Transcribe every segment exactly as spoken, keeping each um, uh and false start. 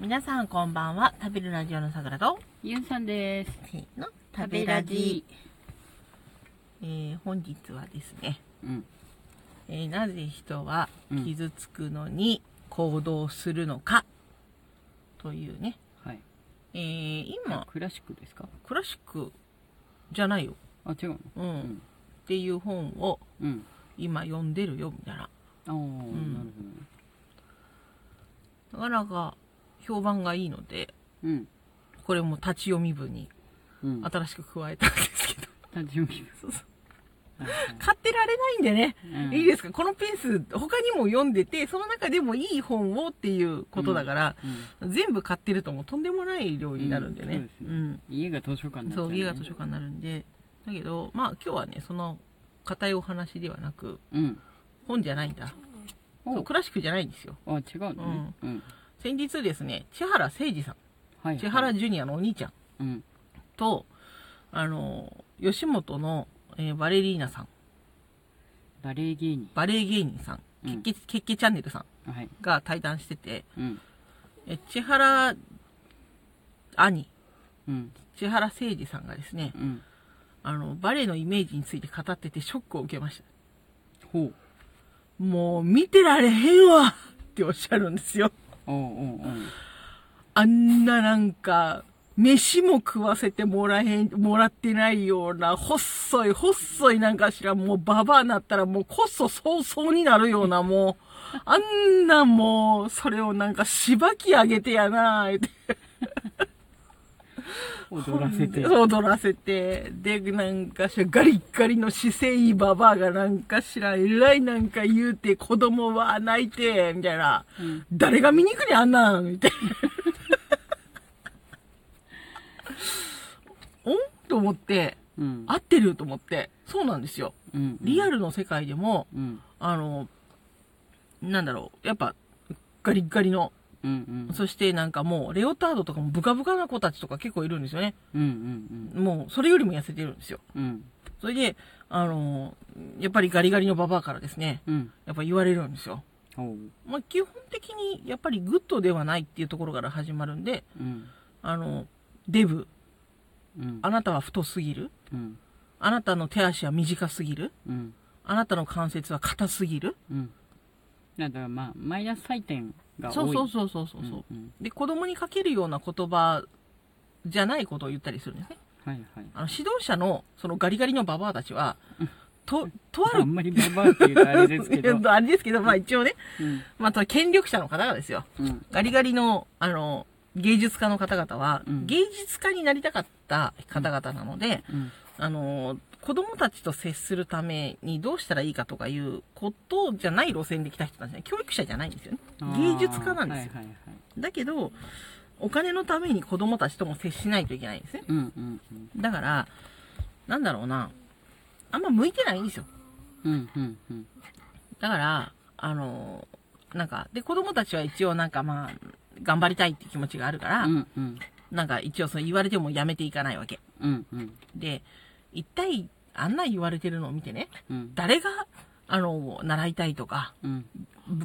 皆さんこんばんは。食べるラジオのさくらとゆんさんです。の食べラジ、えー、本日はですね、うんえー、なぜ人は傷つくのに行動するのかというね、うんはいえー、今クラシックですか？クラシックじゃないよ。あ、違うの、うんうん、っていう本を今読んでるよみたいな、うんうん、なるほど。なかなか評判がいいので、うん、これも立ち読み部に新しく加えたんですけど、うん、立ち読み部そうそう買ってられないんでね、うん、いいですか、このペース他にも読んでてその中でもいい本をっていうことだから、うんうん、全部買ってるともうとんでもない量になるんでね、うんうん、家が図書館になっちゃう、ね、そう家が図書館になるんで、だけどまあ今日はねその固いお話ではなく、うん、本じゃないんだ、そうクラシックじゃないんですよ。あ、違うね、うんうん、先日ですね千原誠二さん、はいはい、千原ジュニアのお兄ちゃん、うん、とあの吉本のえー、バレリーナさん、バレー芸人バレー芸人さん、うん、けっけけっけチャンネルさんが対談してて、うん、え千原兄、うん、千原誠二さんがですね、うん、あのバレーのイメージについて語っててショックを受けました。ほう、もう見てられへんわっておっしゃるんですよ。おうおうおうあんななんか飯も食わせてもらえん、もらってないような、細い、細いなんかしら、もうババアになったらもうこそ早々になるような、もう、あんなもう、それをなんかしばき上げてやなぁ、って。踊らせて。踊らせて。で、なんかしら、ガリッガリの姿勢いいババアがなんかしら、えらいなんか言うて、子供は泣いて、みたいな。うん、誰が見に行くねん、あんなん、みたいな。おんと思って、うん、合ってると思って。そうなんですよ、うんうん、リアルの世界でも、うん、あのなんだろう、やっぱガリッガリの、うんうん、そしてなんかもうレオタードとかもブカブカな子たちとか結構いるんですよね、うんうんうん、もうそれよりも痩せてるんですよ、うん、それであのやっぱりガリガリのババアからですね、うん、やっぱ言われるんですよ、まあ、基本的にやっぱりグッドではないっていうところから始まるんで、うん、あのデブ、うん、あなたは太すぎる、うん、あなたの手足は短すぎる、うん、あなたの関節は硬すぎる、うん、だからまあマイナス採点が多い。そうそうそうそうそう、うんうん、で子供にかけるような言葉じゃないことを言ったりするんですね、はいはい、あの指導者のそのガリガリのババアたちはととあるあんまりババアっていうとあれですけどあれですけどまあ一応ね、うん、まあ権力者の方がですよ、うん、ガリガリのあの芸術家の方々は、うん、芸術家になりたかった方々なので、うん、あの子供たちと接するためにどうしたらいいかとかいうことじゃない路線で来た人たちね、教育者じゃないんですよね、芸術家なんですよ、はいはいはい、だけどお金のために子供たちとも接しないといけないんですね、うんうんうん、だからなんだろうな、あんま向いてないんですよ、うんうんうん、だからあのなんかで子供たちは一応なんかまあ頑張りたいって気持ちがあるから、うんうん、なんか一応そう言われてもやめていかないわけ、うんうん、で一体あんな言われてるのを見てね、うん、誰があの習いたいとか、うん、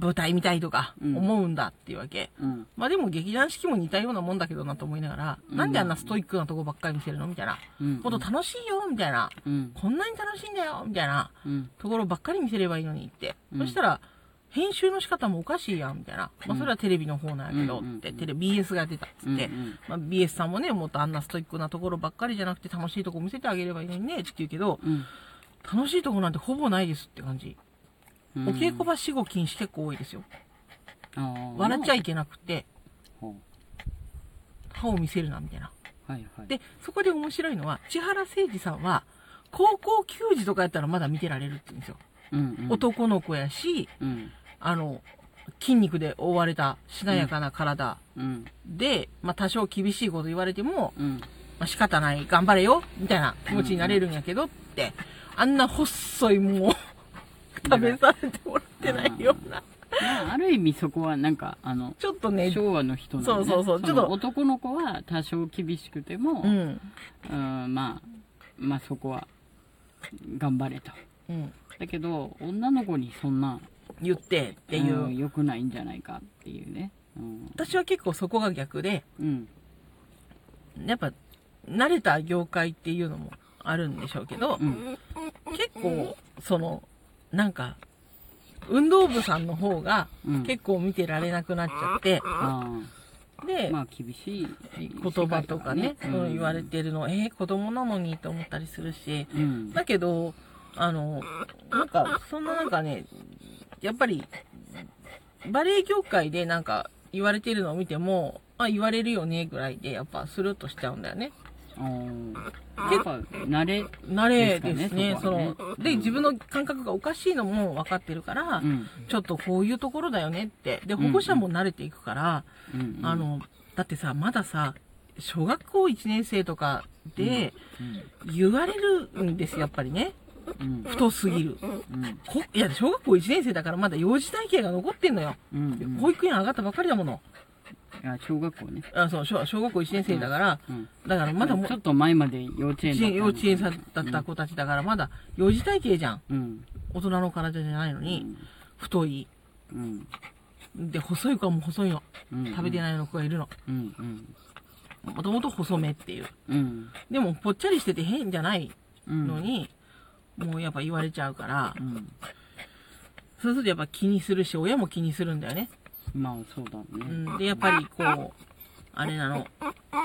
舞台見たいとか思うんだっていうわけ、うん、まあでも劇団四季も似たようなもんだけどなと思いながら、うん、なんであんなストイックなとこばっかり見せるのみたいな、うん、こと楽しいよみたいな、うん、こんなに楽しいんだよみたいな、うん、ところばっかり見せればいいのにって、うん、そしたら編集の仕方もおかしいやんみたいな、まあ、それはテレビの方なんやけどって、うん、テレビ ビーエス が出たっつって、うんうんまあ、ビーエス さんもねもっとあんなストイックなところばっかりじゃなくて楽しいとこ見せてあげればいいのにねって言うけど、うん、楽しいとこなんてほぼないですって感じ、うん、お稽古場死後禁止結構多いですよ、うん、笑っちゃいけなくて、うん、歯を見せるなみたいな、はいはい、でそこで面白いのは千原誠二さんは高校球児とかやったらまだ見てられるって言うんですよ、うんうん、男の子やし、うん、あの筋肉で覆われたしなやかな体で、うんまあ、多少厳しいこと言われても、うんまあ、仕方ない頑張れよみたいな気持ちになれるんやけどって、うんうん、あんな細いもう食べさせてもらってないようなある意味そこはなんかあのちょっとね昭和の人の、ね、そうそうそうちょっと男の子は多少厳しくても、うん、うんまあまあそこは頑張れと。うんだけど女の子にそんな言ってっていう、うん、良くないんじゃないかっていうね、うん、私は結構そこが逆で、うん、やっぱ慣れた業界っていうのもあるんでしょうけど、うん、結構そのなんか運動部さんの方が結構見てられなくなっちゃって、うん、で、まあ、厳しい言葉とかね、うん、そう言われてるの、えー、子供なのにと思ったりするし、うん、だけどあのなんかそんななんかねやっぱりバレエ業界でなんか言われてるのを見てもあ言われるよねぐらいでやっぱスルッとしちゃうんだよね。結構慣れ慣れですね。そので自分の感覚がおかしいのも分かってるから、うん、ちょっとこういうところだよねってで保護者も慣れていくから、うんうん、あのだってさまださ小学校いちねん生とかで言われるんですやっぱりね。うん、太すぎる、うん、こいや小学校いちねん生だからまだ幼児体系が残ってんのよ、うんうん、保育園上がったばかりだもの。あ小学校ねあそう 小, 小学校いちねん生だから、うんうん、だからまだもちょっと前まで幼稚園だった幼稚園だった子たちだからまだ幼児体系じゃん、うん、大人の体じゃないのに、うん、太い、うん、で細い子はもう細いの、うんうん、食べてないの子がいるの、うんうん、もともと細めっていう、うん、でもぽっちゃりしてて変じゃないのに、うんもうやっぱ言われちゃうから、うん、そうするとやっぱ気にするし親も気にするんだよね。まあそうだね、うん、でやっぱりこうあれなの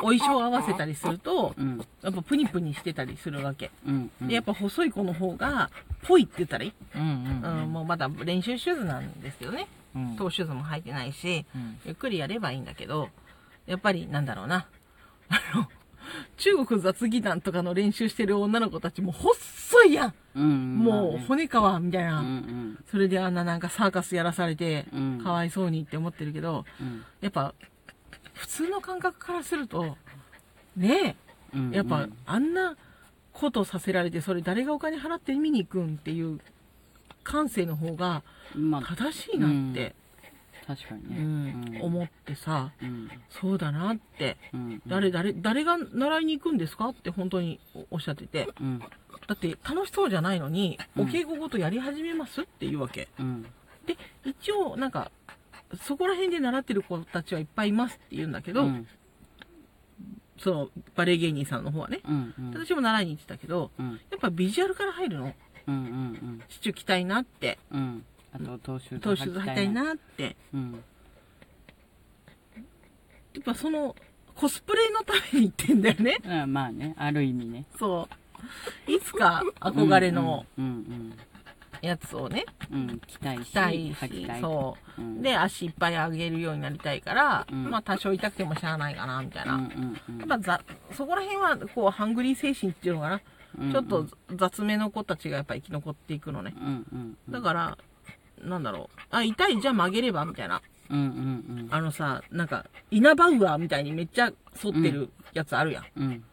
お衣装合わせたりすると、うん、やっぱプニプニしてたりするわけ、うんうん、でやっぱ細い子の方がぽいって言ったらいい、うんうんうんうん、もうまだ練習シューズなんですけどね、うん、トーシューズも履いてないし、うん、ゆっくりやればいいんだけどやっぱりなんだろうなあの中国雑技団とかの練習してる女の子たちも細いやん、うんうん、もう骨かわみたいな、うんうん、それであんななんかサーカスやらされてかわいそうにって思ってるけど、うん、やっぱ普通の感覚からするとねえ、うんうん、やっぱあんなことさせられてそれ誰がお金払って見に行くんっていう感性の方が正しいなって、まあうん、確かにね、うんうん、思ってさ、うん、そうだなって、うんうん、誰誰誰が習いに行くんですかって本当におっしゃってて、うんだって楽しそうじゃないのに、うん、お稽古ごとやり始めますっていうわけ、うん、で一応なんかそこら辺で習ってる子たちはいっぱいいますって言うんだけど、うん、そのバレエ芸人さんの方はね、うんうん、私も習いに行ってたけど、うん、やっぱビジュアルから入るの、うんうんうん、シチュー着たいなって、うん、あとトーシューズ履きたいなって、うん、やっぱそのコスプレのために行ってんだよね、うん、まあねある意味ねそういつか憧れのやつをね、うんうんうん、着たいし、着たいし、そう、うん、で足いっぱい上げるようになりたいから、うん、まあ多少痛くてもしゃあないかなみたいな、うんうんうん、やっぱざそこら辺はこうハングリー精神っていうのかな、うんうん、ちょっと雑めの子たちがやっぱ生き残っていくのね、うんうんうん、だからなんだろうあ痛いじゃあ曲げればみたいな、うんうんうん、あのさなんかイナバウアーみたいにめっちゃ反ってるやつあるやん、うんうん、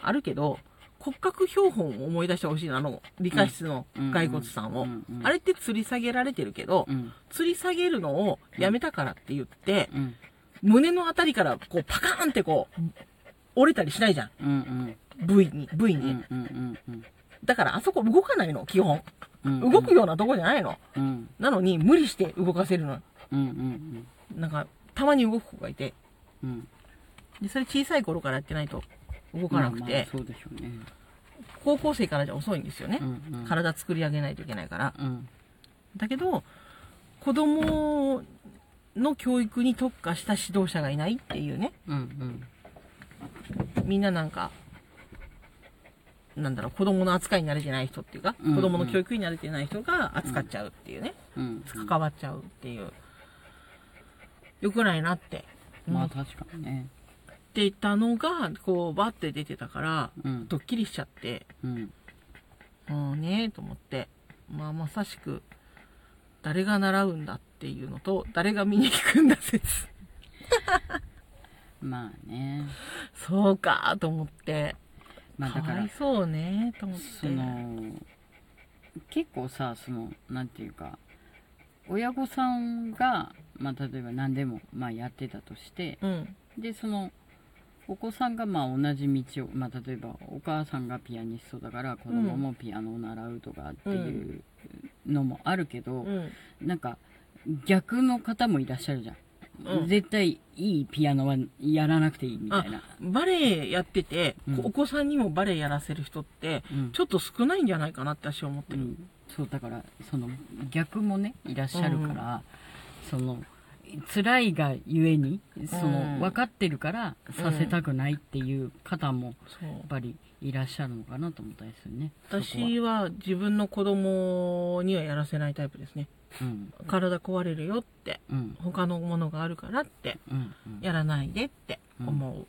あるけど骨格標本を思い出してほしいなあの理科室の骸骨さんを、うんうんうん、あれって吊り下げられてるけど、うん、吊り下げるのをやめたからって言って、うん、胸のあたりからこうパカーンってこう折れたりしないじゃん、うんうん、部位に部位に、うんうんうん、だからあそこ動かないの基本、うんうん、動くようなとこじゃないの、うん、なのに無理して動かせるの、うんうんうん、なんかたまに動く子がいて、うん、でそれ小さい頃からやってないと動かなくて、まあまあそうでしょうね、高校生からじゃ遅いんですよね、うんうん、体作り上げないといけないから、うん、だけど子供の教育に特化した指導者がいないっていうね、うんうん、みんななんかなんだろう子供の扱いに慣れてない人っていうか、うんうん、子供の教育に慣れてない人が扱っちゃうっていうね、うんうん、関わっちゃうっていう良くないなって、うん、まあ確かにねってたのがこうバッて出てたから、うん、ドッキリしちゃって、うん、ああねえと思って、まあ、まさしく誰が習うんだっていうのと誰が見に聞くんだ説まあねそうかと思って、まあ、だからかわいそうねと思ってその結構さそのなんていうか親御さんが、まあ、例えば何でも、まあ、やってたとして、うん、でそのお子さんがまあ同じ道を、まあ、例えばお母さんがピアニストだから子供もピアノを習うとかっていうのもあるけど、うん、なんか逆の方もいらっしゃるじゃん、うん、絶対いいピアノはやらなくていいみたいな。バレエやってて、うん、お子さんにもバレエやらせる人って、うん、ちょっと少ないんじゃないかなって私は思ってる、うん、そうだからその逆もねいらっしゃるから、うん、その辛いがゆえにその、うん、分かってるからさせたくないっていう方もやっぱりいらっしゃるのかなと思ったりするね。私は自分の子供にはやらせないタイプですね、うん、体壊れるよって、うん、他のものがあるからって、うんうん、やらないでって思う、う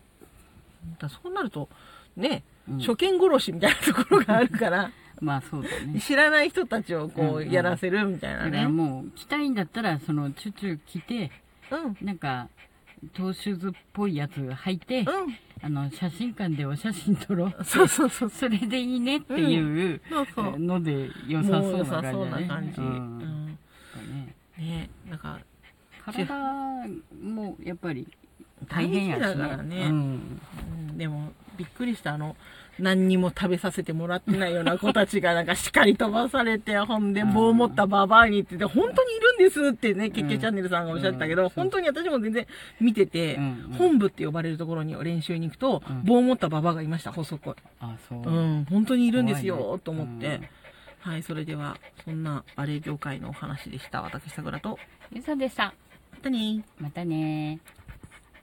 ん、だそうなるとね、うん、初見殺しみたいなところがあるからまあそうだね、知らない人たちをこうやらせるみたいなね、うんうん、だからもう着たいんだったらそのチュチュ着て、うん、なんかトーシューズっぽいやつ履いて、うん、あの写真館でお写真撮ろうそうそうそう、それでいいねっていうので良さそうな感じだね。なんか体もやっぱり大変やしだからね、うんうん、でもびっくりした、あの何にも食べさせてもらってないような子たちがなんか叱り飛ばされてほんで棒を持ったババアにって言って本当にいるんですってね、けっけチャンネルさんがおっしゃってたけど、本当に私も全然見てて、本部って呼ばれるところに練習に行くと棒を持ったババアがいました、細く。あ、そう。うん、本当にいるんですよと思って、はい、それではそんなバレエ業界のお話でした。私さくらとゆうさんでした。またね。またね。